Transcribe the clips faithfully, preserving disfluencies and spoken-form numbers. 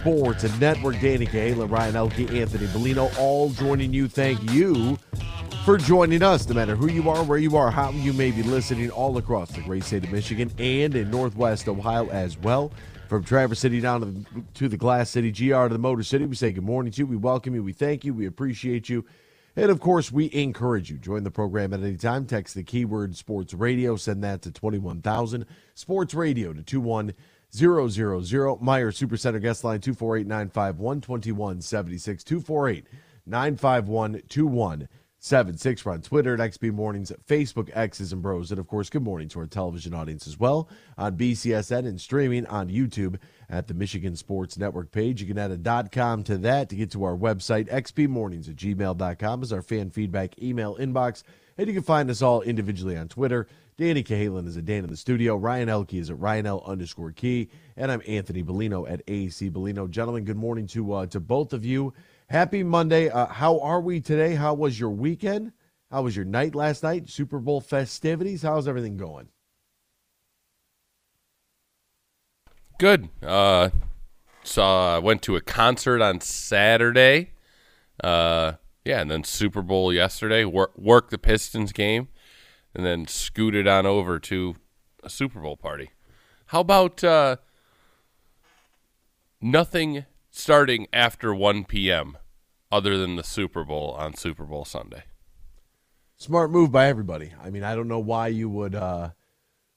Sports Network. Danny Cahalen, Ryan Elke, Anthony Bellino, all joining you. Thank you for joining us, no matter who you are, where you are, how you may be listening, all across the great state of Michigan and in Northwest Ohio as well. From Traverse City down to the, to the Glass City, G R to the Motor City, we say good morning to you. We welcome you. We thank you. We appreciate you. And, of course, we encourage you. Join the program at any time. Text the keyword sports radio. Send that to twenty-one thousand. Sports radio to two one zero zero zero. Meijer Supercenter guest line two four eight, nine five one, two one seven six. two four eight, nine five one, two one seven six. We're on Twitter at X B Mornings, Facebook, X's and Bros. And, of course, good morning to our television audience as well on B C S N and streaming on YouTube at the Michigan Sports Network page. You can add a .com to that to get to our website. X B Mornings at gmail dot com is our fan feedback email inbox. And you can find us all individually on Twitter. Danny Cahalen is at Dan in the studio. Ryan Elke is at Ryan L underscore Key. And I'm Anthony Bellino at A C Bellino. Gentlemen, good morning to uh, to both of you. Happy Monday. Uh, how are we today? How was your weekend? How was your night last night? Super Bowl festivities? How's everything going? Good. Uh, saw, went to a concert on Saturday. Uh, yeah, and then Super Bowl yesterday. Wor- worked the Pistons game, and then scooted on over to a Super Bowl party. How about uh, nothing starting after one p.m. other than the Super Bowl on Super Bowl Sunday? Smart move by everybody. I mean, I don't know why you would uh,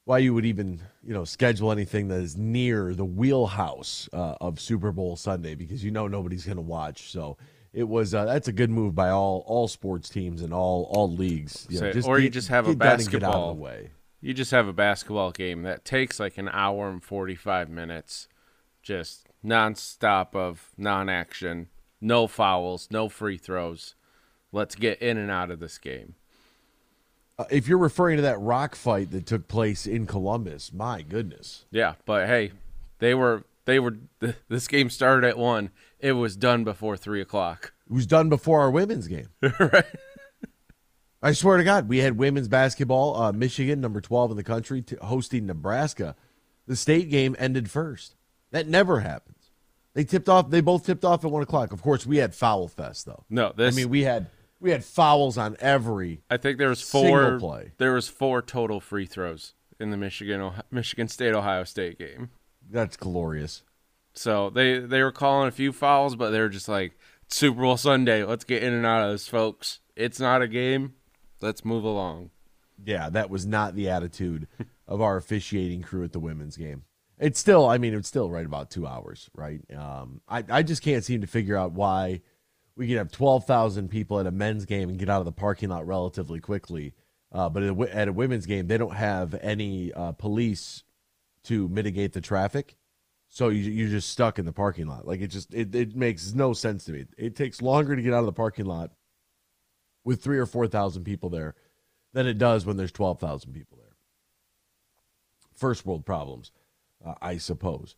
why you would even, you know, schedule anything that is near the wheelhouse uh, of Super Bowl Sunday, because you know nobody's going to watch. So it was uh, that's a good move by all all sports teams and all all leagues. You so, know, just or you get, just have a basketball way. You just have a basketball game that takes like an hour and forty-five minutes. Just nonstop of non-action, no fouls, no free throws. Let's get in and out of this game. Uh, if you're referring to that rock fight that took place in Columbus, my goodness. Yeah, but hey, they were they were. Th- this game started at one. It was done before three o'clock. It was done before our women's game. Right. I swear to God, we had women's basketball. Uh, Michigan, number twelve in the country, t- hosting Nebraska. The state game ended first. That never happens. They tipped off. They both tipped off at one o'clock. Of course, we had foul fest though. No, this, I mean we had we had fouls on every. I think there was four. Play. There was four total free throws in the Michigan Ohio, Michigan State Ohio State game. That's glorious. So they they were calling a few fouls, but they were just like, Super Bowl Sunday. Let's get in and out of this, folks. It's not a game. Let's move along. Yeah, that was not the attitude of our officiating crew at the women's game. It's still, I mean, it's still right about two hours, right? Um, I, I just can't seem to figure out why we can have twelve thousand people at a men's game and get out of the parking lot relatively quickly. Uh, but at a, at a women's game, they don't have any uh, police to mitigate the traffic. So you, you're just stuck in the parking lot. Like it just, it, it makes no sense to me. It, it takes longer to get out of the parking lot with three or four thousand people there than it does when there's twelve thousand people there. First world problems. Uh, I suppose,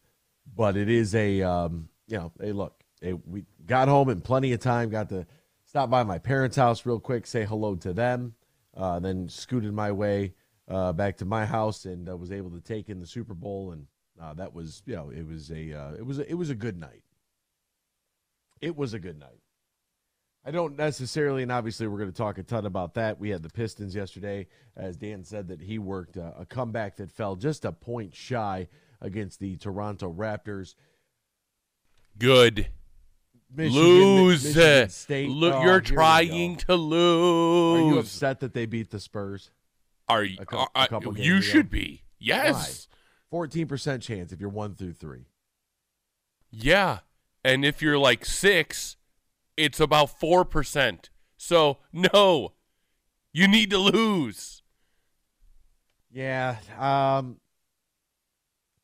but it is a um, you know hey look hey, we got home in plenty of time, got to stop by my parents' house real quick, say hello to them, uh, then scooted my way uh, back to my house, and I uh, was able to take in the Super Bowl, and uh, that was you know it was a uh, it was a, it was a good night. It was a good night. I don't necessarily, and obviously we're going to talk a ton about that. We had the Pistons yesterday, as Dan said that he worked uh, a comeback that fell just a point shy against the Toronto Raptors. Good. Michigan, lose. Michigan State. Lo- oh, you're trying to lose. Are you upset that they beat the Spurs? Are you? A co- are, a you should be. Yes. Why? fourteen percent chance if you're one through three. Yeah. And if you're like six, it's about four percent. So, no. You need to lose. Yeah. Um.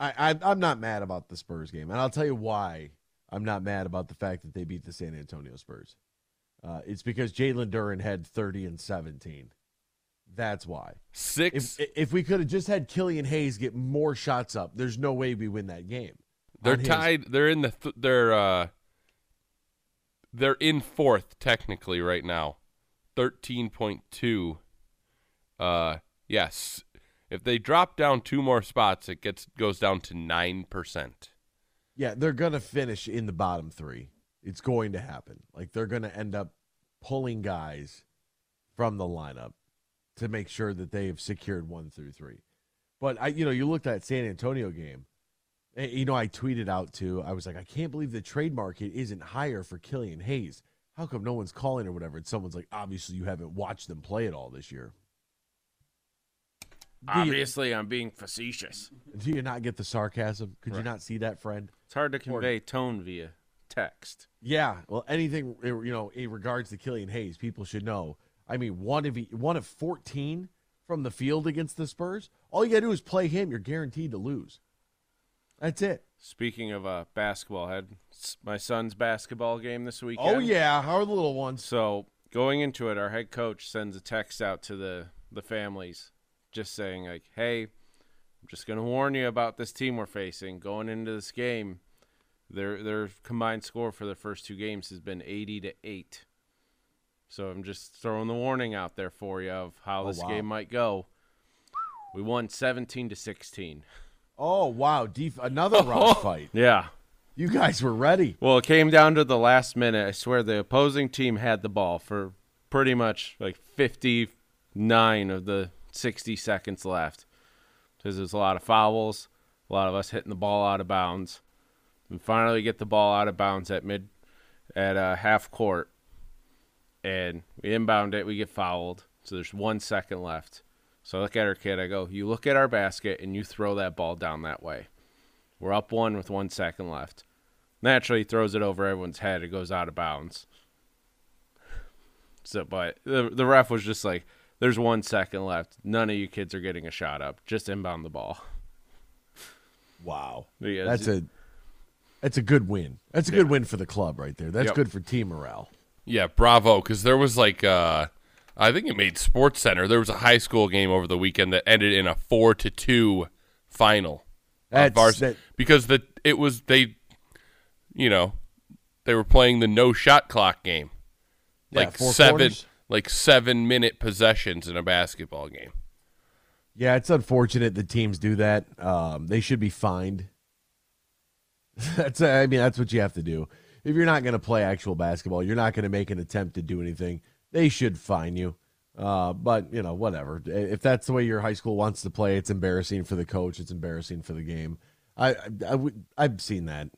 I, I, I'm not mad about the Spurs game, and I'll tell you why I'm not mad about the fact that they beat the San Antonio Spurs. Uh, it's because Jalen Duren had thirty and seventeen. That's why. Six. If, if we could have just had Killian Hayes get more shots up, there's no way we win that game. They're tied. They're in the. Th- they're. Uh, they're in fourth technically right now, thirteen point two. Uh, yes. If they drop down two more spots, it gets goes down to nine percent. Yeah, they're going to finish in the bottom three. It's going to happen. Like, they're going to end up pulling guys from the lineup to make sure that they have secured one through three. But, I, you know, you looked at that San Antonio game. And, you know, I tweeted out, too. I was like, I can't believe the trade market isn't higher for Killian Hayes. How come no one's calling or whatever? And someone's like, obviously you haven't watched them play at all this year. Do Obviously, you, I'm being facetious. Do you not get the sarcasm? Could right. you not see that, friend? It's hard to convey or, tone via text. Yeah, well, anything, you know, in regards to Killian Hayes, people should know. I mean, one of one of fourteen from the field against the Spurs. All you got to do is play him. You're guaranteed to lose. That's it. Speaking of uh, basketball, I had my son's basketball game this weekend. Oh, yeah. How are the little ones? So going into it, our head coach sends a text out to the, the families. Just saying, like, hey, I'm just going to warn you about this team we're facing. Going into this game, their their combined score for the first two games has been eighty to eight. So I'm just throwing the warning out there for you of how oh, this wow. game might go. We won seventeen to sixteen. Oh, wow. Def- another rough fight. Yeah. You guys were ready. Well, it came down to the last minute. I swear the opposing team had the ball for pretty much like fifty-nine of the sixty seconds left, because there's a lot of fouls, a lot of us hitting the ball out of bounds. We finally get the ball out of bounds at mid, at uh, half court, and we inbound it. We get fouled, so there's one second left. So I look at our kid. I go, "You look at our basket and you throw that ball down that way. We're up one with one second left." Naturally, he throws it over everyone's head. It goes out of bounds. So, but the the ref was just like, there's one second left. None of you kids are getting a shot up. Just inbound the ball. Wow. Yeah, that's a that's a good win. That's a yeah. good win for the club right there. That's yep. good for team morale. Yeah, bravo, because there was like, uh, I think it made Sports Center. There was a high school game over the weekend that ended in a four to two final. That's, vars- that- because the, it was, they, you know, they were playing the no-shot clock game. Yeah, like seven. Quarters? Like seven-minute possessions in a basketball game. Yeah, it's unfortunate that teams do that. Um, they should be fined. that's, I mean, that's what you have to do. If you're not going to play actual basketball, you're not going to make an attempt to do anything, they should fine you. Uh, but, you know, whatever. If that's the way your high school wants to play, it's embarrassing for the coach. It's embarrassing for the game. I, I, I would, I've seen that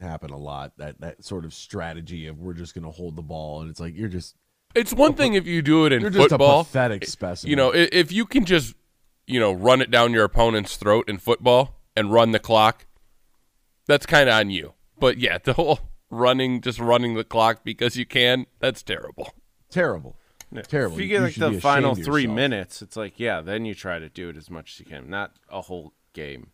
happen a lot, that, that sort of strategy of we're just going to hold the ball, and it's like you're just – It's one thing if you do it in You're football. Just a pathetic specimen. You know, if you can just, you know, run it down your opponent's throat in football and run the clock, that's kind of on you. But yeah, the whole running, just running the clock because you can, that's terrible. Terrible. Yeah. Terrible. If you get you like the final three minutes, it's like, yeah, then you try to do it as much as you can, not a whole game.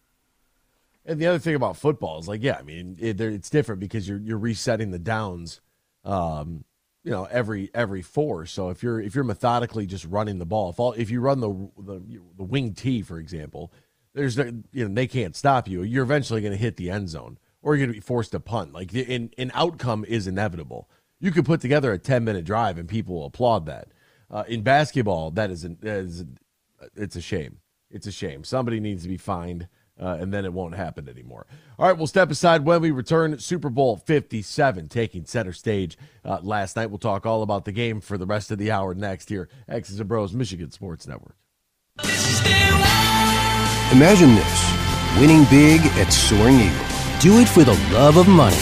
And the other thing about football is like, yeah, I mean, it, it's different because you're you're resetting the downs. Um, You know, every every four. So if you're if you're methodically just running the ball, if all, if you run the the, the wing tee, for example, there's no, you know, they can't stop you. You're eventually going to hit the end zone, or you're going to be forced to punt. Like an an outcome is inevitable. You could put together a ten minute drive and people will applaud that. Uh, in basketball, that is an, that is an, it's a shame. It's a shame. Somebody needs to be fined. Uh, and then it won't happen anymore. All right, we'll step aside when we return. Super Bowl fifty-seven taking center stage uh, last night. We'll talk all about the game for the rest of the hour next here. X's and Bros, Michigan Sports Network. Imagine this. Winning big at Soaring Eagle. Do it for the love of money.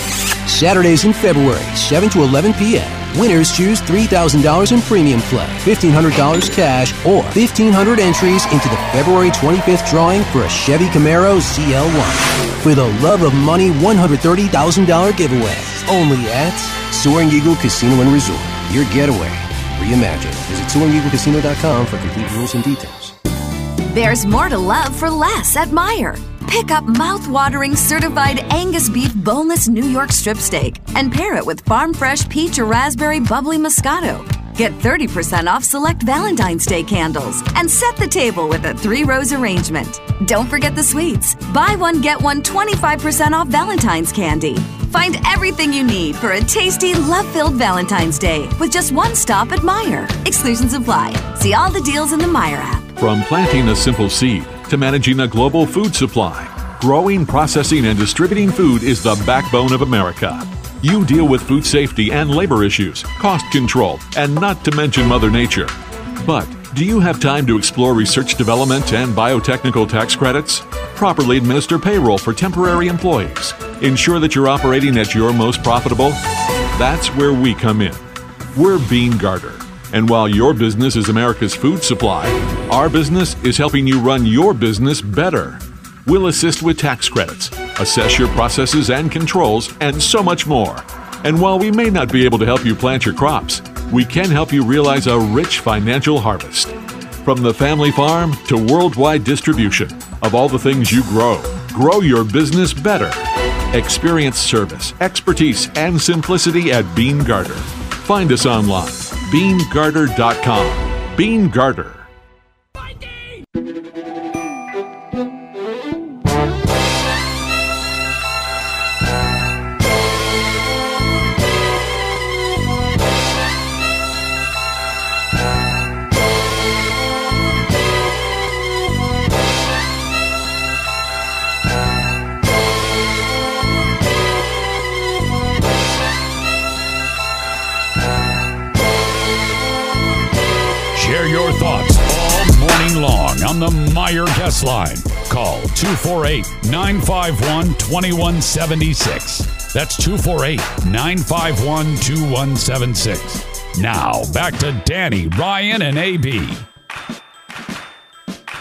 Saturdays in February, seven to eleven p.m. Winners choose three thousand dollars in premium play, fifteen hundred dollars cash, or fifteen hundred entries into the February twenty-fifth drawing for a Chevy Camaro Z L one. For the love of money, one hundred thirty thousand dollars giveaway, only at Soaring Eagle Casino and Resort. Your getaway, reimagined. Visit soaring eagle casino dot com for complete rules and details. There's more to love for less at Meijer. Pick up mouth-watering certified Angus beef boneless New York strip steak and pair it with farm fresh peach or raspberry bubbly Moscato. Get thirty percent off select Valentine's Day candles and set the table with a three-rose arrangement. Don't forget the sweets. Buy one, get one twenty-five percent off Valentine's candy. Find everything you need for a tasty, love-filled Valentine's Day with just one stop at Meijer. Exclusions apply. See all the deals in the Meijer app. From planting a simple seed to managing a global food supply, Growing, processing, and distributing food is the backbone of America. You deal with food safety and labor issues, cost control, and not to mention Mother Nature. But do you have time to explore research development and biotechnical tax credits? Properly administer payroll for temporary employees. Ensure that you're operating at your most profitable? That's where we come in. We're Bean Garter. And while your business is America's food supply, our business is helping you run your business better. We'll assist with tax credits, assess your processes and controls, and so much more. And while we may not be able to help you plant your crops, we can help you realize a rich financial harvest. From the family farm to worldwide distribution of all the things you grow, grow your business better. Experience service, expertise, and simplicity at Bean Garter. Find us online, bean garter dot com. Bean Garter. On the Meijer guest line, call two four eight, nine five one, two one seven six. That's two four eight, nine five one, two one seven six. Now, back to Danny, Ryan, and A B.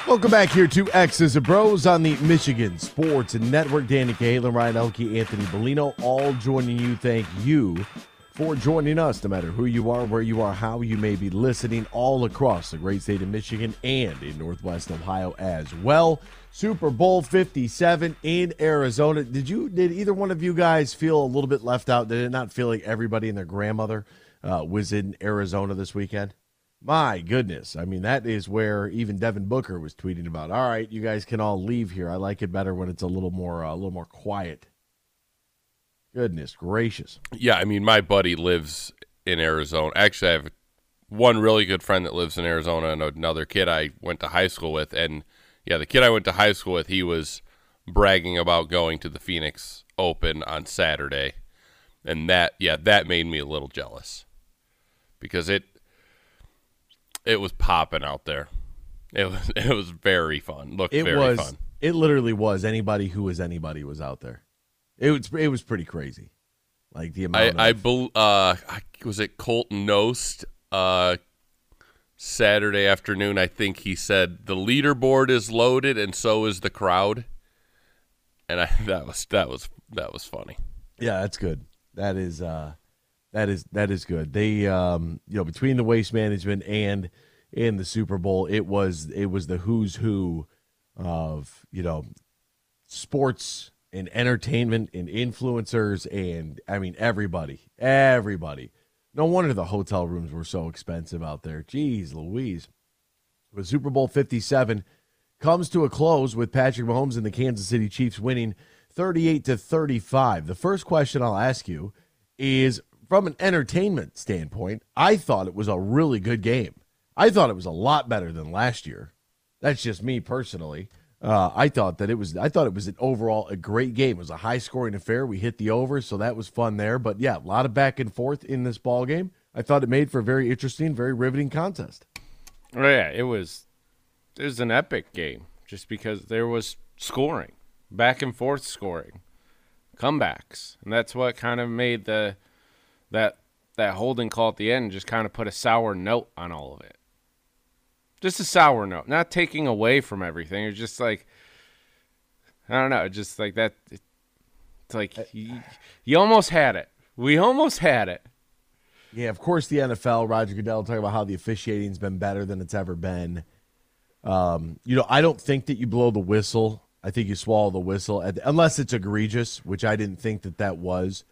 Welcome back here to X's and Bros on the Michigan Sports Network. Danny Cahalen, Ryan Elke, Anthony Bellino, all joining you. Thank you for joining us, no matter who you are, where you are, how you may be listening, all across the great state of Michigan and in Northwest Ohio as well. Super Bowl fifty-seven in Arizona. Did you? Did either one of you guys feel a little bit left out? Did it not feel like everybody and their grandmother uh, was in Arizona this weekend? My goodness. I mean, that is where even Devin Booker was tweeting about, all right, you guys can all leave here. I like it better when it's a little more, uh, a little more quiet. Goodness gracious. Yeah, I mean, my buddy lives in Arizona. Actually, I have one really good friend that lives in Arizona and another kid I went to high school with. And, yeah, the kid I went to high school with, he was bragging about going to the Phoenix Open on Saturday. And that, yeah, that made me a little jealous because it it was popping out there. It was, it was very fun. Looked it very was, fun. It literally was. Anybody who was anybody was out there. It was it was pretty crazy, like the amount. I, of- I uh, was it Colton Nost uh, Saturday afternoon. I think he said the leaderboard is loaded, and so is the crowd. And I that was that was that was funny. Yeah, that's good. That is uh, that is that is good. They um, you know, between the waste management and in the Super Bowl, it was it was the who's who of, you know, sports and entertainment and influencers and, I mean, everybody, everybody. No wonder the hotel rooms were so expensive out there. Jeez Louise. But Super Bowl fifty-seven comes to a close with Patrick Mahomes and the Kansas City Chiefs winning thirty-eight to thirty-five. The first question I'll ask you is, from an entertainment standpoint, I thought it was a really good game. I thought it was a lot better than last year. That's just me personally. Uh, I thought that it was. I thought it was an overall a great game. It was a high scoring affair. We hit the over, so that was fun there. But yeah, a lot of back and forth in this ball game. I thought it made for a very interesting, very riveting contest. Oh, yeah, it was. It was an epic game, just because there was scoring, back and forth scoring, comebacks, and that's what kind of made the that that holding call at the end just kind of put a sour note on all of it. Just a sour note, not taking away from everything. It's just like, I don't know, just like that. It's like you, you almost had it. We almost had it. Yeah, of course the N F L, Roger Goodell, talking about how the officiating's been better than it's ever been. Um, you know, I don't think that you blow the whistle. I think you swallow the whistle, at, unless it's egregious, which I didn't think that that was.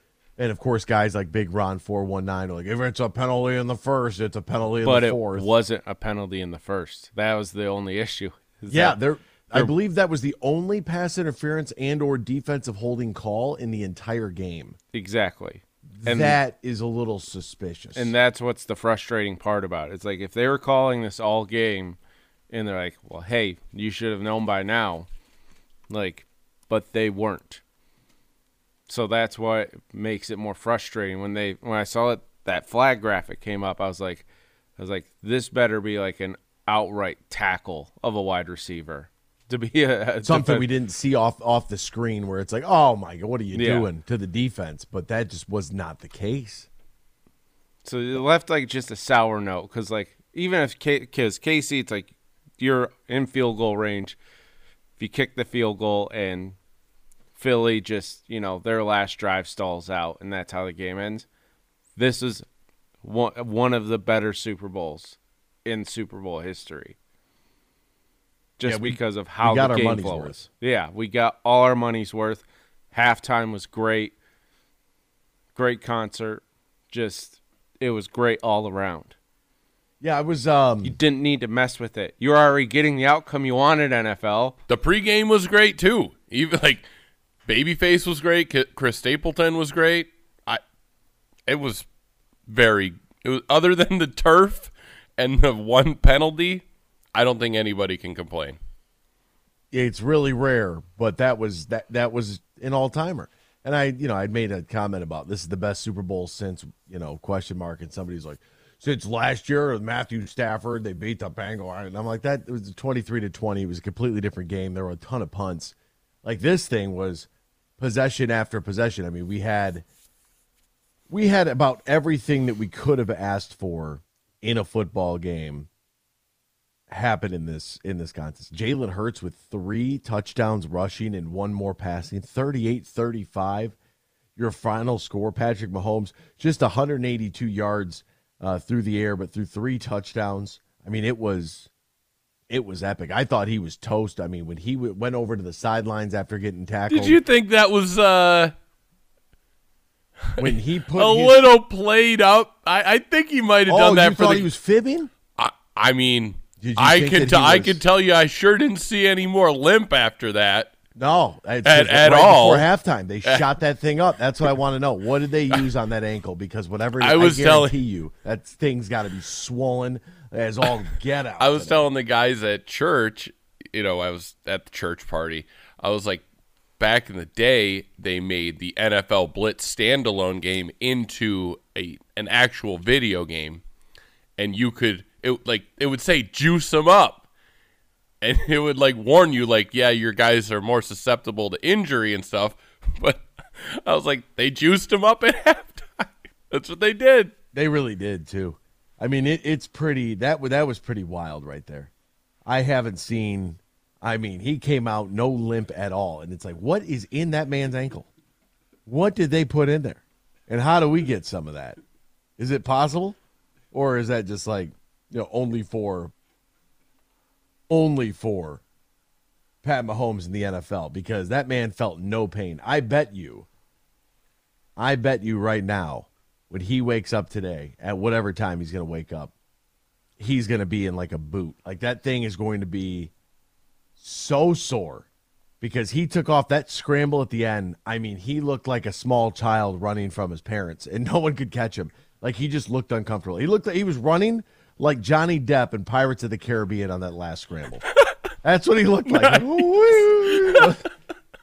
And, of course, guys like Big Ron four one nine are like, if it's a penalty in the first, it's a penalty in but the fourth. But it wasn't a penalty in the first. That was the only issue. Is yeah, that, there. I believe that was the only pass interference and or defensive holding call in the entire game. Exactly. And that is a little suspicious. And that's what's the frustrating part about it. It's like if they were calling this all game and they're like, well, hey, you should have known by now, like but they weren't. So that's why it makes it more frustrating. When they when I saw it, that flag graphic came up, I was like, I was like, this better be like an outright tackle of a wide receiver to be a, a something defense. We didn't see off off the screen where it's like, oh my God, what are you yeah. doing to the defense? But that just was not the case. So it left like just a sour note because like even if because Casey, it's like you're in field goal range. If you kick the field goal and Philly just, you know, their last drive stalls out and that's how the game ends. This is one one of the better Super Bowls in Super Bowl history. Just yeah, we, because of how the game flow was. Yeah, we got all our money's worth. Halftime was great. Great concert. Just it was great all around. Yeah, I was um you didn't need to mess with it. You're already getting the outcome you wanted, N F L. The pregame was great too. Even like Babyface was great, Chris Stapleton was great. I it was very it was other than the turf and the one penalty, I don't think anybody can complain. It's really rare, but that was that that was an all-timer. And I, you know, I made a comment about this is the best Super Bowl since, you know, question mark, and somebody's like, since last year with Matthew Stafford, they beat the Bengals. And I'm like, that it was twenty-three to twenty. It was a completely different game. There were a ton of punts. Like this thing was possession after possession. I mean, we had we had about everything that we could have asked for in a football game happen in this in this contest. Jalen Hurts with three touchdowns rushing and one more passing, thirty-eight thirty-five. Your final score, Patrick Mahomes, just one hundred eighty-two yards Uh, through the air, but through three touchdowns. I mean, it was it was epic. I thought he was toast. I mean, when he w- went over to the sidelines after getting tackled. Did you think that was uh, when he put a his, little played up? I, I think he might have oh, done that. You for thought the, he was fibbing? I, I mean, I could t- I could tell you, I sure didn't see any more limp after that. No, at, at right all before halftime, they shot that thing up. That's what I want to know. What did they use on that ankle? Because whatever I was I guarantee telling you, that thing's got to be swollen as all get out. I was today. telling the guys at church, you know, I was at the church party. I was like, back in the day, they made the N F L Blitz standalone game into a an actual video game, and you could it like it would say juice them up. And it would, like, warn you, like, yeah, your guys are more susceptible to injury and stuff. But I was like, they juiced him up at halftime. That's what they did. They really did, too. I mean, it, it's pretty – that that was pretty wild right there. I haven't seen – I mean, he came out no limp at all. And it's like, what is in that man's ankle? What did they put in there? And how do we get some of that? Is it possible? Or is that just, like, you know, only for – only for Pat Mahomes in the N F L, because that man felt no pain. I bet you, I bet you right now, when he wakes up today, at whatever time he's going to wake up, he's going to be in like a boot. Like that thing is going to be so sore because he took off that scramble at the end. I mean, he looked like a small child running from his parents and no one could catch him. Like he just looked uncomfortable. He looked like he was running like Johnny Depp in Pirates of the Caribbean on that last scramble. That's what he looked like. Nice.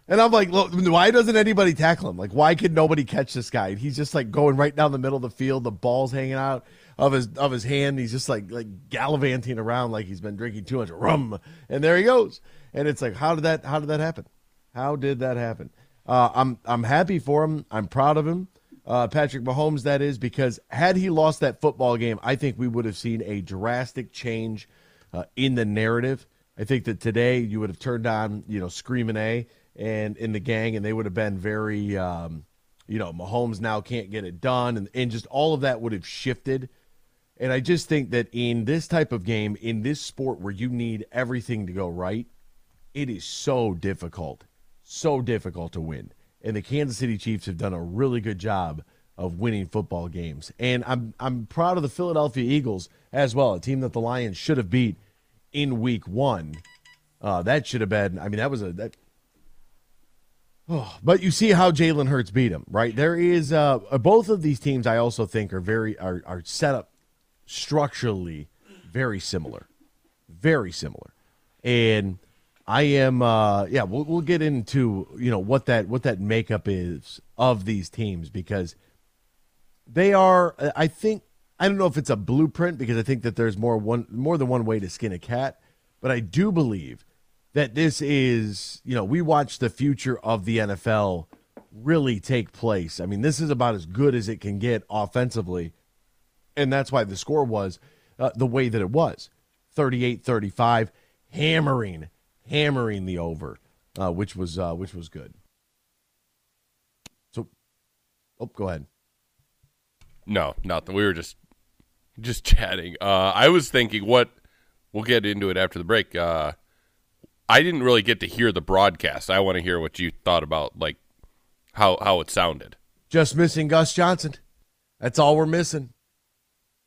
And I'm like, look, why doesn't anybody tackle him? Like, why can nobody catch this guy? And he's just like going right down the middle of the field. The ball's hanging out of his of his hand. He's just like like gallivanting around like he's been drinking too much rum. And there he goes. And it's like, how did that how did that happen? How did that happen? Uh, I'm I'm happy for him. I'm proud of him. Uh, Patrick Mahomes, that is, because had he lost that football game, I think we would have seen a drastic change uh, in the narrative. I think that today you would have turned on, you know, Screamin' A and in the gang, and they would have been very, um, you know, Mahomes now can't get it done, and, and just all of that would have shifted. And I just think that in this type of game, in this sport where you need everything to go right, it is so difficult, so difficult to win. And the Kansas City Chiefs have done a really good job of winning football games. And I'm I'm proud of the Philadelphia Eagles as well, a team that the Lions should have beat in week one. Uh, that should have been, I mean, that was a... That, oh, but you see how Jalen Hurts beat him, right? There is, uh, both of these teams I also think are very are, are set up structurally very similar. Very similar. And I am, uh, yeah, we'll, we'll get into, you know, what that, what that makeup is of these teams, because they are, I think, I don't know if it's a blueprint, because I think that there's more one, more than one way to skin a cat, but I do believe that this is, you know, we watch the future of the N F L really take place. I mean, this is about as good as it can get offensively, and that's why the score was uh, the way that it was, thirty-eight thirty-five, hammering hammering the over, uh, which was uh, which was good. So, oh, go ahead. No, nothing. We were just just chatting. Uh, I was thinking, what we'll get into it after the break. Uh, I didn't really get to hear the broadcast. I want to hear what you thought about, like how how it sounded. Just missing Gus Johnson. That's all we're missing.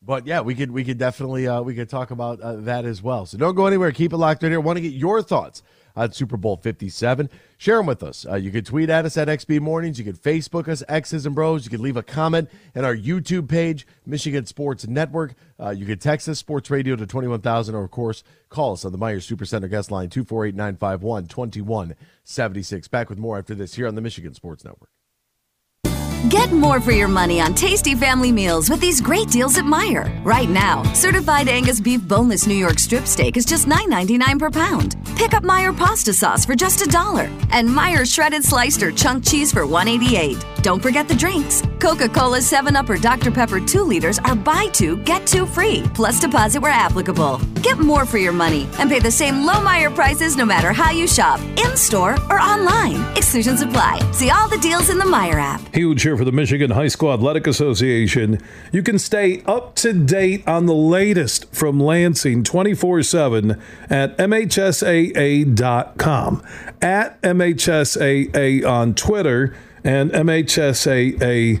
But yeah, we could we could definitely uh, we could talk about uh, that as well. So don't go anywhere. Keep it locked right here. Want to get your thoughts on Super Bowl fifty-seven? Share them with us. Uh, you could tweet at us at X B Mornings. You could Facebook us, X's and Bros. You could leave a comment in our YouTube page, Michigan Sports Network. Uh, you could text us, Sports Radio, to twenty-one thousand, or of course call us on the Meijer Supercenter guest line, two four eight, nine five one, two one seven six. Back with more after this here on the Michigan Sports Network. Get more for your money on tasty family meals with these great deals at Meijer. Right now, certified Angus beef boneless New York strip steak is just nine ninety-nine per pound. Pick up Meijer pasta sauce for just a dollar, and Meijer shredded sliced or chunk cheese for one eighty-eight. Don't forget the drinks. Coca-Cola, seven up, or Doctor Pepper two liters are buy two, get two free, plus deposit where applicable. Get more for your money and pay the same low Meijer prices no matter how you shop, in-store or online. Exclusions apply. See all the deals in the Meijer app. Huge for the Michigan High School Athletic Association. You can stay up to date on the latest from Lansing twenty-four seven at M H S A A dot com, at M H S A A on Twitter, and M H S A A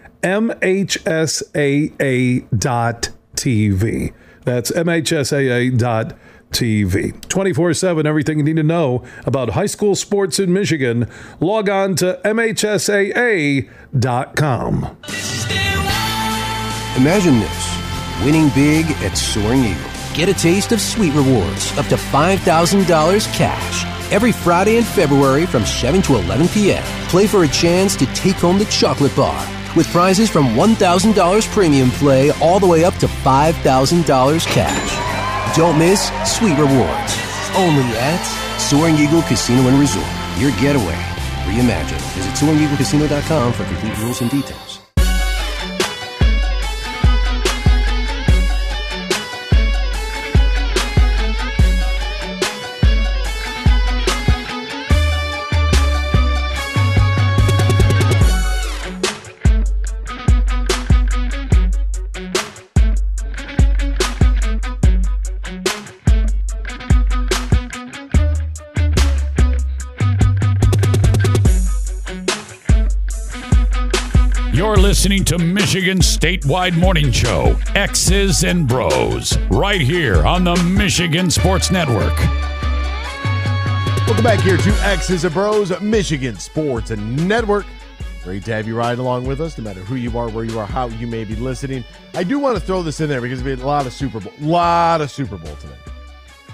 M H S A A dot T V. That's M H S A A dot T V. twenty-four seven, everything you need to know about high school sports in Michigan. Log on to M H S A A dot com. Imagine this, winning big at Soaring Eagle. Get a taste of sweet rewards, up to five thousand dollars cash, every Friday in February from seven to eleven p.m. Play for a chance to take home the chocolate bar, with prizes from one thousand dollars premium play all the way up to five thousand dollars cash. Don't miss sweet rewards, only at Soaring Eagle Casino and Resort. Your getaway reimagined. Visit soaring eagle casino dot com for complete rules and details. Listening to Michigan Statewide Morning Show, X's and Bros, right here on the Michigan Sports Network. Welcome back here to X's and Bros, Michigan Sports Network. Great to have you ride along with us, no matter who you are, where you are, how you may be listening. I do want to throw this in there because we had a lot of Super Bowl, lot of Super Bowl today.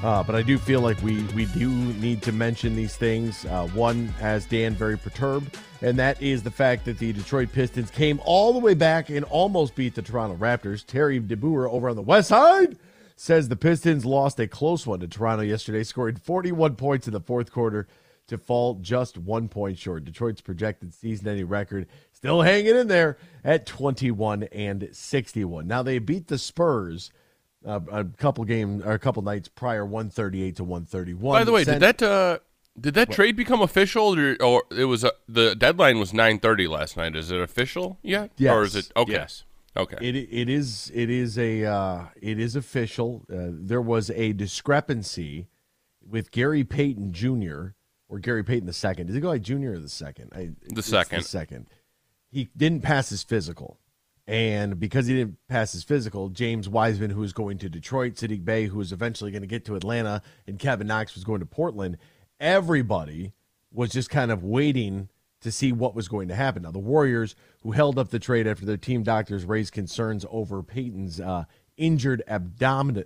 Uh, but I do feel like we we do need to mention these things. Uh, one has Dan very perturbed, and that is the fact that the Detroit Pistons came all the way back and almost beat the Toronto Raptors. Terry DeBoer over on the west side says the Pistons lost a close one to Toronto yesterday, scoring forty-one points in the fourth quarter to fall just one point short. Detroit's projected season-ending record still hanging in there at twenty-one and sixty-one. Now, they beat the Spurs Uh, a couple game or a couple nights prior, one thirty eight to one thirty one. By the way, sent, did that uh, did that what? trade become official, or, or it was a, the deadline was nine thirty last night? Is it official yet? Yes. Or is it okay? Yes. Okay. It it is it is a uh, it is official. Uh, there was a discrepancy with Gary Payton Junior or Gary Payton the second. Did he go like junior or the second? I, the second. The second. He didn't pass his physical. And because he didn't pass his physical, James Wiseman, who was going to Detroit, Sadiq Bey, who was eventually going to get to Atlanta, and Kevin Knox was going to Portland, everybody was just kind of waiting to see what was going to happen. Now, the Warriors, who held up the trade after their team doctors raised concerns over Payton's uh, injured abdomen,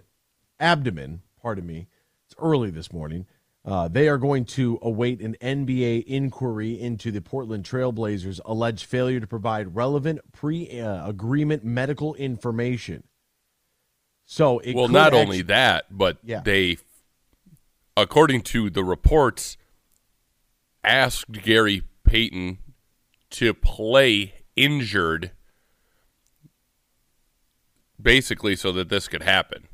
abdomen, pardon me, it's early this morning, uh, they are going to await an N B A inquiry into the Portland Trailblazers' alleged failure to provide relevant pre-agreement medical information. So, it Well, not actually, only that, but yeah. they, according to the reports, asked Gary Payton to play injured basically so that this could happen,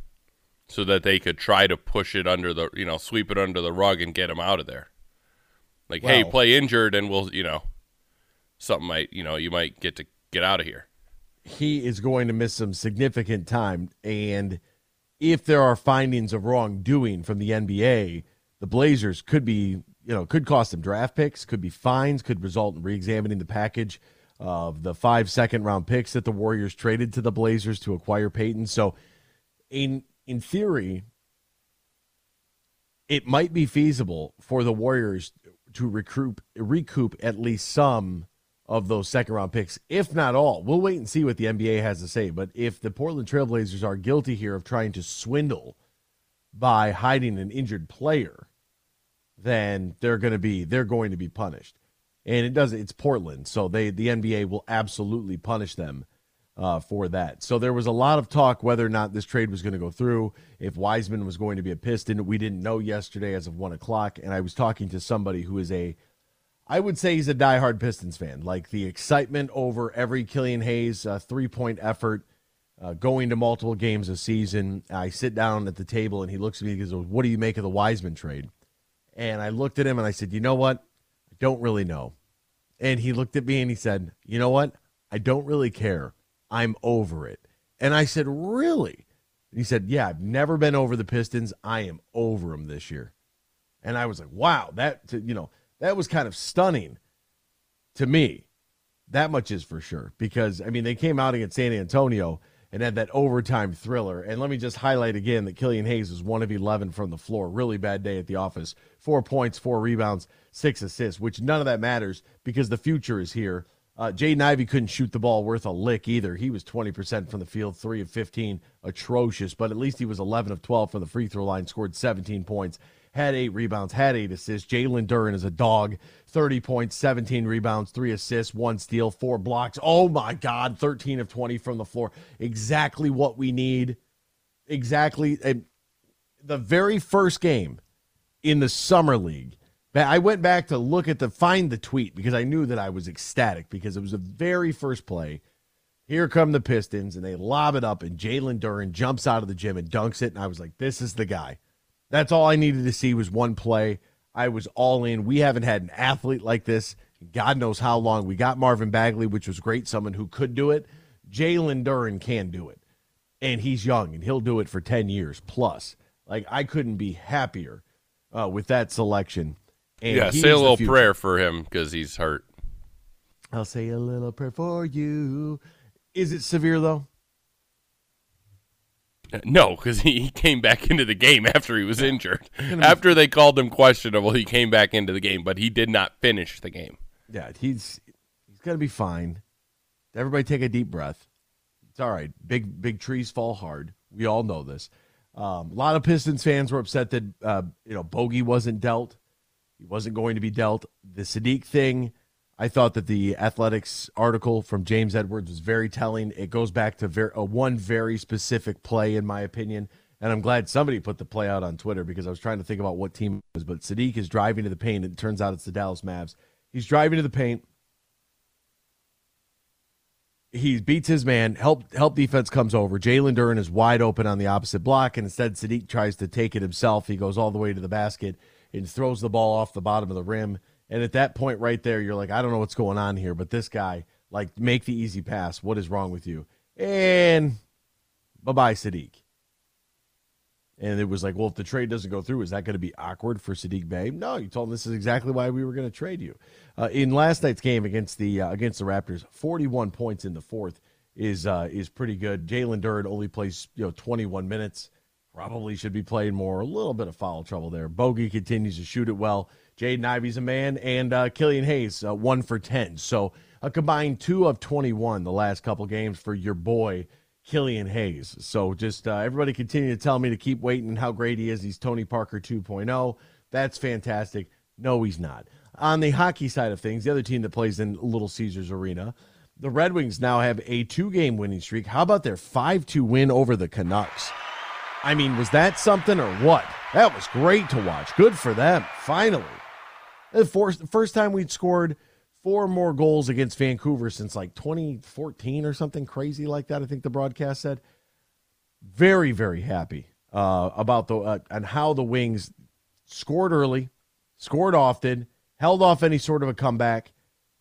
so that they could try to push it under the, you know, sweep it under the rug and get him out of there. Like, wow. Hey, play injured and we'll, you know, something might, you know, you might get to get out of here. He is going to miss some significant time. And if there are findings of wrongdoing from the N B A, the Blazers could be, you know, could cost them draft picks, could be fines, could result in reexamining the package of the five second-round picks that the Warriors traded to the Blazers to acquire Payton. So, in in theory, it might be feasible for the Warriors to recoup, recoup at least some of those second-round picks, if not all. We'll wait and see what the N B A has to say. But if the Portland Trailblazers are guilty here of trying to swindle by hiding an injured player, then they're going to be they're going to be punished, and it does it's Portland, so they the N B A will absolutely punish them uh, for that. So there was a lot of talk whether or not this trade was going to go through, if Wiseman was going to be a Piston. We didn't know yesterday as of one o'clock, and I was talking to somebody who is a, I would say he's a diehard Pistons fan. Like the excitement over every Killian Hayes uh, three point effort, uh, going to multiple games a season. I sit down at the table and he looks at me and goes, "What do you make of the Wiseman trade?" And I looked at him and I said, you know what? I don't really know. And he looked at me and he said, you know what? I don't really care. I'm over it. And I said, really? And he said, yeah, I've never been over the Pistons. I am over them this year. And I was like, wow, that, you know, that was kind of stunning to me. That much is for sure. Because, I mean, they came out against San Antonio and had that overtime thriller. And let me just highlight again that Killian Hayes was one of eleven from the floor. Really bad day at the office. Four points, four rebounds, six assists, which none of that matters because the future is here. Uh, Jaden Ivey couldn't shoot the ball worth a lick either. He was twenty percent from the field, three of fifteen, atrocious. But at least he was eleven of twelve from the free throw line, scored seventeen points, had eight rebounds, had eight assists. Jalen Duren is a dog, thirty points, seventeen rebounds, three assists, one steal, four blocks. Oh, my God, thirteen of twenty from the floor. Exactly what we need. Exactly. The very first game in the Summer League, I went back to look at the, find the tweet because I knew that I was ecstatic because it was the very first play. Here come the Pistons, and they lob it up, and Jalen Duren jumps out of the gym and dunks it, and I was like, this is the guy. That's all I needed to see was one play. I was all in. We haven't had an athlete like this in God knows how long. We got Marvin Bagley, which was great, someone who could do it. Jalen Duren can do it, and he's young, and he'll do it for ten years plus. Like, I couldn't be happier uh, with that selection. And yeah, say a little prayer for him because he's hurt. I'll say a little prayer for you. Is it severe, though? No, because he came back into the game after he was injured. After they called him questionable, he came back into the game, but he did not finish the game. Yeah, he's he's going to be fine. Everybody take a deep breath. It's all right. Big big trees fall hard. We all know this. Um, a lot of Pistons fans were upset that uh, you know Bogey wasn't dealt. He wasn't going to be dealt. The Sadiq thing, I thought that the Athletics article from James Edwards was very telling. It goes back to very, uh, one very specific play, in my opinion, and I'm glad somebody put the play out on Twitter because I was trying to think about what team it was, but Sadiq is driving to the paint, and it turns out it's the Dallas Mavs. He's driving to the paint. He beats his man. Help help defense comes over. Jalen Duren is wide open on the opposite block, and instead Sadiq tries to take it himself. He goes all the way to the basket and throws the ball off the bottom of the rim. And at that point right there, you're like, I don't know what's going on here, but this guy, like, make the easy pass. What is wrong with you? And bye-bye, Sadiq. And it was like, well, if the trade doesn't go through, is that going to be awkward for Sadiq Bey? No, you told him this is exactly why we were going to trade you. Uh, in last night's game against the uh, against the Raptors, forty-one points in the fourth is uh, is pretty good. Jalen Duren only plays you know twenty-one minutes. Probably should be playing more. A little bit of foul trouble there. Bogey continues to shoot it well. Jaden Ivey's a man, and uh, Killian Hayes uh, one for ten. So a combined two of twenty-one the last couple games for your boy Killian Hayes. So just uh, everybody continue to tell me to keep waiting how great he is. He's Tony Parker two point oh. That's fantastic. No, he's not. On the hockey side of things, the other team that plays in Little Caesars Arena, the Red Wings now have a two-game winning streak. How about their five two win over the Canucks? I mean, was that something or what? That was great to watch. Good for them, finally. The first time we'd scored four more goals against Vancouver since like twenty fourteen or something crazy like that, I think the broadcast said. Very, very happy uh, about the uh, and how the Wings scored early, scored often, held off any sort of a comeback.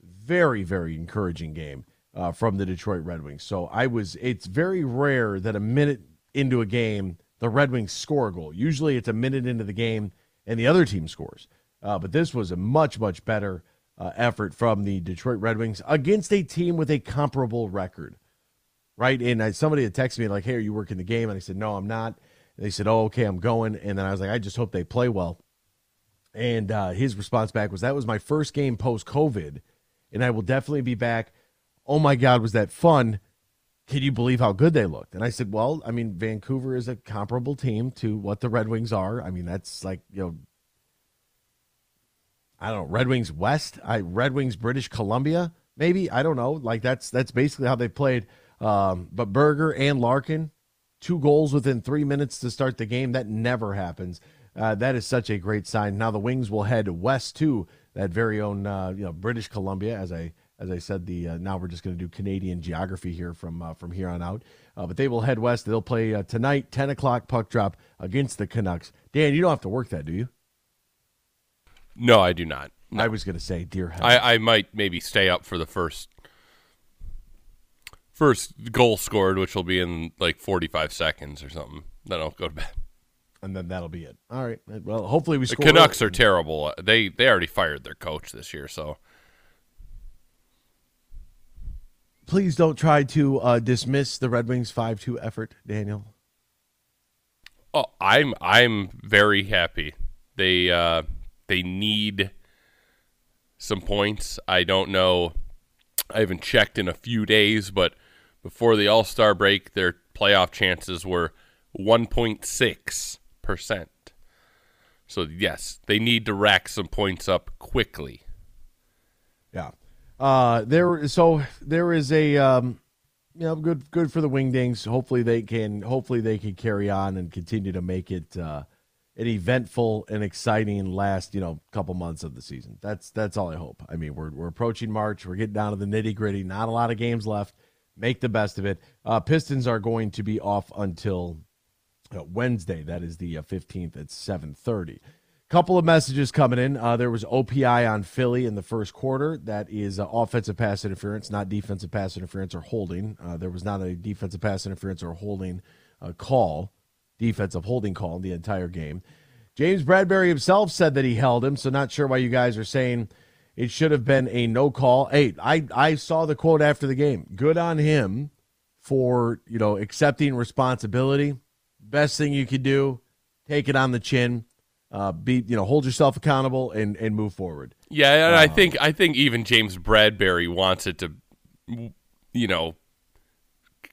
Very, very encouraging game uh, from the Detroit Red Wings. So I was. It's very rare that a minute into a game the Red Wings score a goal. Usually it's a minute into the game and the other team scores. Uh, but this was a much, much better Uh, effort from the Detroit Red Wings against a team with a comparable record, right? And I, somebody had texted me like, hey, are you working the game? And I said, no, I'm not. And they said, oh, okay, I'm going. And then I was like, I just hope they play well. And uh, his response back was, that was my first game post-COVID, and I will definitely be back. Oh, my God, was that fun? Can you believe how good they looked? And I said, well, I mean, Vancouver is a comparable team to what the Red Wings are. I mean, that's like, you know, I don't know, Red Wings West, I Red Wings British Columbia, maybe, I don't know. Like, that's that's basically how they played. Um, but Berger and Larkin, two goals within three minutes to start the game. That never happens. Uh, that is such a great sign. Now the Wings will head west to that very own uh, you know, British Columbia, as I as I said. The uh, now we're just going to do Canadian geography here from uh, from here on out. Uh, but they will head west. They'll play uh, tonight, ten o'clock puck drop against the Canucks. Dan, you don't have to work that, do you? No, I do not. No. I was going to say, dear heaven. I, I might maybe stay up for the first first goal scored, which will be in like forty-five seconds or something. Then I'll go to bed. And then that'll be it. All right. Well, hopefully we score. The Canucks are terrible. They they already fired their coach this year, so. Please don't try to uh, dismiss the Red Wings five two effort, Daniel. Oh, I'm I'm very happy. They uh They need some points. I don't know. I haven't checked in a few days, but before the All-Star break, their playoff chances were one point six percent. So, yes, they need to rack some points up quickly. Yeah. Uh, there. So there is a um, you know, good good for the Wingdings. Hopefully they can hopefully they can carry on and continue to make it uh, – an eventful and exciting last, you know, couple months of the season. That's that's all I hope. I mean, we're we're approaching March. We're getting down to the nitty gritty. Not a lot of games left. Make the best of it. Uh, Pistons are going to be off until uh, Wednesday. That is the uh, fifteenth at seven thirty. Couple of messages coming in. Uh, there was O P I on Philly in the first quarter. That is uh, offensive pass interference, not defensive pass interference or holding. Uh, there was not a defensive pass interference or holding uh, call. Defensive holding call in the entire game. James Bradberry himself said that he held him, so not sure why you guys are saying it should have been a no call. Hey, I, I saw the quote after the game. Good on him for, you know, accepting responsibility. Best thing you could do, take it on the chin, uh, be you know, hold yourself accountable and, and move forward. Yeah, and uh, I think I think even James Bradberry wants it to, you know,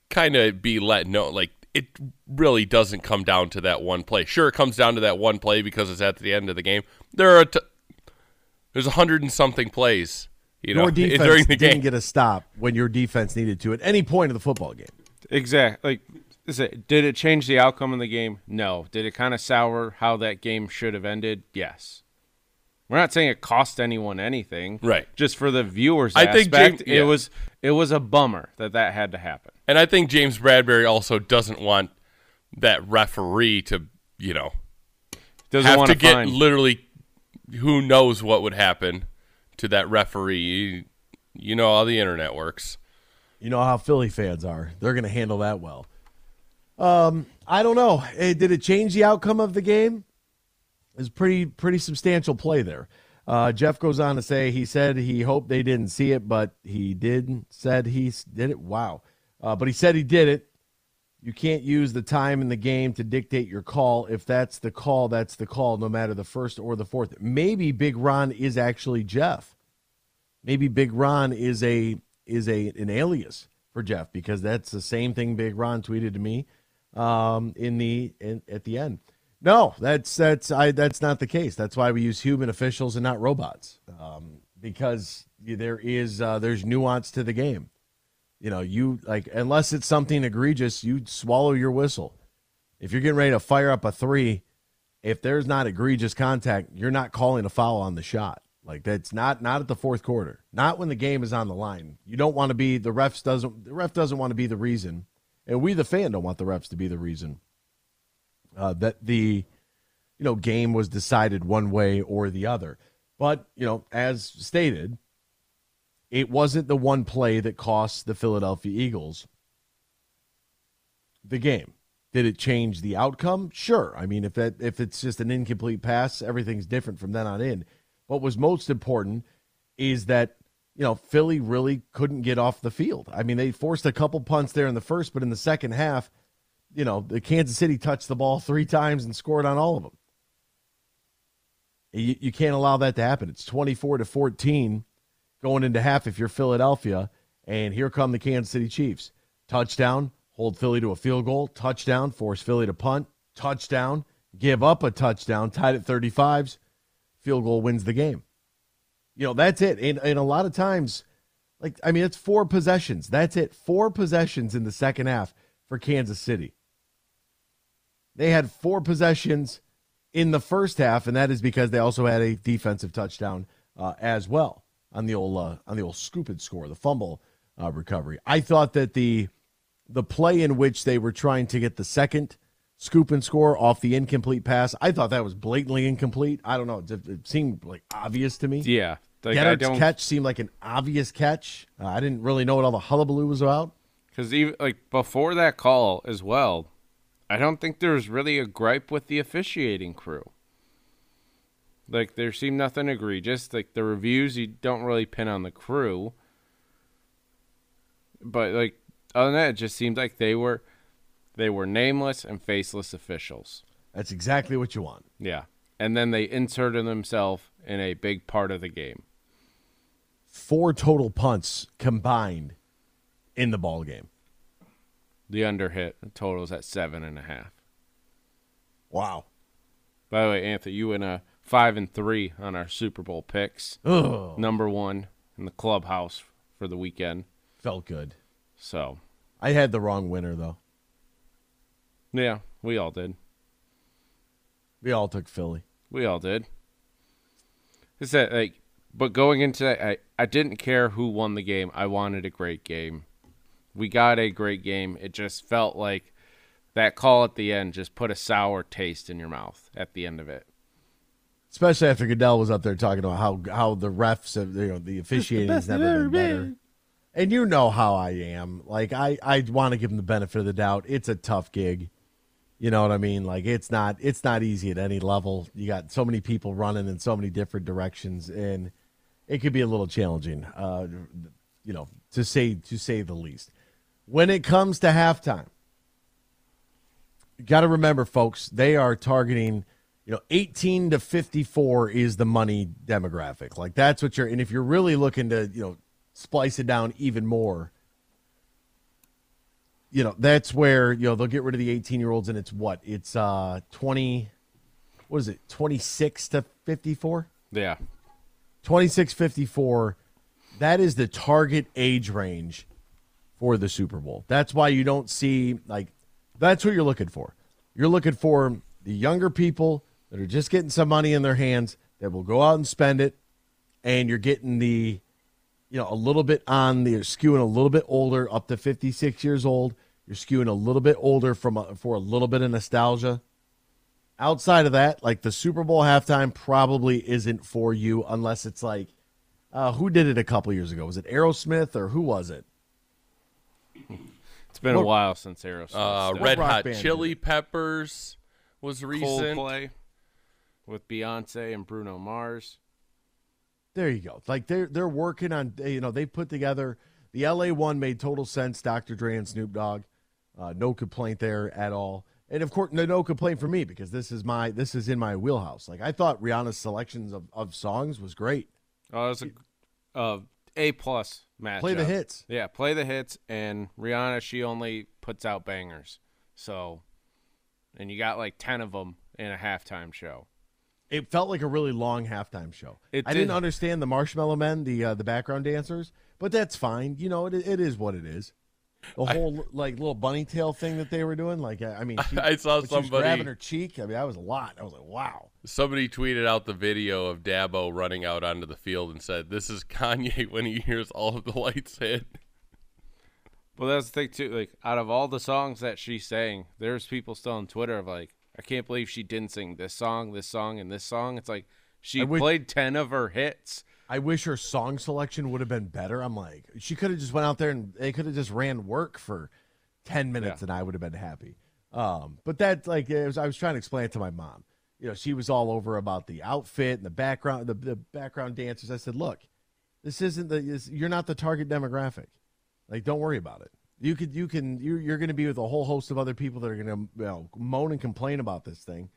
kind of be let know, like, it really doesn't come down to that one play. Sure, it comes down to that one play because it's at the end of the game. There are t- there's a hundred and something plays. You your know, defense during the game. Didn't get a stop when your defense needed to at any point of the football game. Exactly. Like, is it, did it change the outcome of the game? No. Did it kind of sour how that game should have ended? Yes. We're not saying it cost anyone anything. Right. Just for the viewers' I aspect, think James, yeah. it was it was a bummer that that had to happen. And I think James Bradberry also doesn't want that referee to, you know, doesn't have want to, to get find. Literally who knows what would happen to that referee. You, you know how the internet works. You know how Philly fans are. They're going to handle that well. Um, I don't know. It, did it change the outcome of the game? It was pretty pretty substantial play there. Uh, Jeff goes on to say he said he hoped they didn't see it, but he did. Said he did it. Wow. Uh, but he said he did it. You can't use the time in the game to dictate your call. If that's the call, that's the call, no matter the first or the fourth. Maybe Big Ron is actually Jeff. Maybe Big Ron is a is a an alias for Jeff, because that's the same thing Big Ron tweeted to me um, in the in, at the end. No, that's that's I that's not the case. That's why we use human officials and not robots, um, because there is uh, there's nuance to the game. You know, you like unless it's something egregious, you swallow your whistle. If you're getting ready to fire up a three, if there's not egregious contact, you're not calling a foul on the shot. Like that's not not at the fourth quarter, not when the game is on the line. You don't want to be the refs doesn't the ref doesn't want to be the reason, and we the fan don't want the refs to be the reason uh, that the you know game was decided one way or the other. But you know, as stated, it wasn't the one play that cost the Philadelphia Eagles the game. Did it change the outcome? Sure. I mean, if that if it's just an incomplete pass, everything's different from then on in. What was most important is that, you know, Philly really couldn't get off the field. I mean, they forced a couple punts there in the first, but in the second half, you know, the Kansas City touched the ball three times and scored on all of them. You, you can't allow that to happen. It's twenty-four to fourteen. Going into half if you're Philadelphia, and here come the Kansas City Chiefs. Touchdown, hold Philly to a field goal. Touchdown, force Philly to punt. Touchdown, give up a touchdown, tied at thirty-fives. Field goal wins the game. You know, that's it. And, and a lot of times, like, I mean, it's four possessions. That's it. Four possessions in the second half for Kansas City. They had four possessions in the first half, and that is because they also had a defensive touchdown uh, as well. On the old uh, on the old scoop and score, the fumble uh, recovery. I thought that the the play in which they were trying to get the second scoop and score off the incomplete pass, I thought that was blatantly incomplete. I don't know. It, it seemed like obvious to me. Yeah. Like, Gettard's catch seemed like an obvious catch. Uh, I didn't really know what all the hullabaloo was about. Because even like before that call as well, I don't think there was really a gripe with the officiating crew. Like, there seemed nothing egregious. Like, the reviews, you don't really pin on the crew. But, like, other than that, it just seemed like they were they were nameless and faceless officials. That's exactly what you want. Yeah. And then they inserted themselves in a big part of the game. Four total punts combined in the ball game. The under hit totals at seven and a half. Wow. By the way, Anthony, you and a... Five and three on our Super Bowl picks. Ugh. Number one in the clubhouse for the weekend. Felt good. So, I had the wrong winner, though. Yeah, we all did. We all took Philly. We all did. Is that like? But going into that, I, I didn't care who won the game. I wanted a great game. We got a great game. It just felt like that call at the end just put a sour taste in your mouth at the end of it. Especially after Goodell was up there talking about how how the refs, have, you know, the officiating has never been better. And you know how I am. Like, I, I want to give him the benefit of the doubt. It's a tough gig. You know what I mean? Like, it's not it's not easy at any level. You got so many people running in so many different directions, and it could be a little challenging, uh, you know, to say, to say the least. When it comes to halftime, you got to remember, folks, they are targeting... You know, eighteen to fifty-four is the money demographic. Like, that's what you're, and if you're really looking to, you know, splice it down even more, you know, that's where, you know, they'll get rid of the eighteen-year-olds, and it's what? It's uh twenty, what is it, twenty-six to fifty-four? Yeah. twenty-six fifty-four, that is the target age range for the Super Bowl. That's why you don't see, like, that's what you're looking for. You're looking for the younger people that are just getting some money in their hands that will go out and spend it, and you're getting the, you know, a little bit on the skewing a little bit older up to fifty-six years old. You're skewing a little bit older from a, for a little bit of nostalgia. Outside of that, like the Super Bowl halftime probably isn't for you unless it's like, uh, who did it a couple years ago? Was it Aerosmith or who was it? It's been what, a while since Aerosmith. Uh, Red Hot band. Chili Peppers was recent. Coldplay with Beyonce and Bruno Mars. There you go. Like they're they're working on. You know, they put together the L A one made total sense. Doctor Dre and Snoop Dogg. Uh, no complaint there at all. And, of course, no, no complaint for me because this is my this is in my wheelhouse. Like, I thought Rihanna's selections of, of songs was great. Oh, it was a uh, A-plus matchup. Play the hits. Yeah, play the hits. And Rihanna, she only puts out bangers. So, and you got like ten of them in a halftime show. It felt like a really long halftime show. It I did. didn't understand the Marshmallow Men, the uh, the background dancers, but that's fine. You know, it it is what it is. The whole I, like little bunny tail thing that they were doing, like I mean, she, I saw somebody she was grabbing her cheek. I mean, that was a lot. I was like, wow. Somebody tweeted out the video of Dabo running out onto the field and said, "This is Kanye when he hears all of the lights hit." Well, that's the thing too. Like, out of all the songs that she sang, there's people still on Twitter of like, "I can't believe she didn't sing this song, this song, and this song." It's like she wish- played ten of her hits. I wish her song selection would have been better. I'm like, she could have just went out there and they could have just ran work for ten minutes yeah. and I would have been happy. Um, but that, like, it was, I was trying to explain it to my mom. You know, she was all over about the outfit and the background, the, the background dancers. I said, look, this isn't the, this, you're not the target demographic. Like, don't worry about it. You could, you can, you're, you're going to be with a whole host of other people that are going to you know, moan and complain about this thing.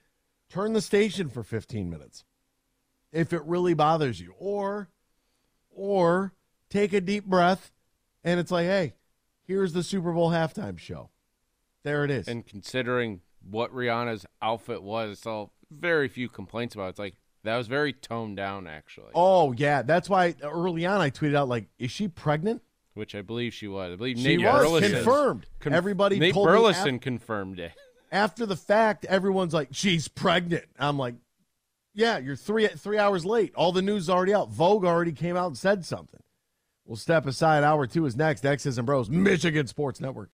Turn the station for fifteen minutes. If it really bothers you, or, or take a deep breath, and it's like, hey, here's the Super Bowl halftime show. There it is. And considering what Rihanna's outfit was, it's all very few complaints about it. It's like that was very toned down, actually. Oh yeah, that's why early on I tweeted out like, is she pregnant? Which I believe she was. I believe Nate Burleson confirmed. Con- Everybody, Nate told Burleson me after, confirmed it. After the fact, everyone's like, she's pregnant. I'm like. Yeah, you're three three hours late. All the news is already out. Vogue already came out and said something. We'll step aside. Hour two is next. X's and Bros, Michigan Sports Network.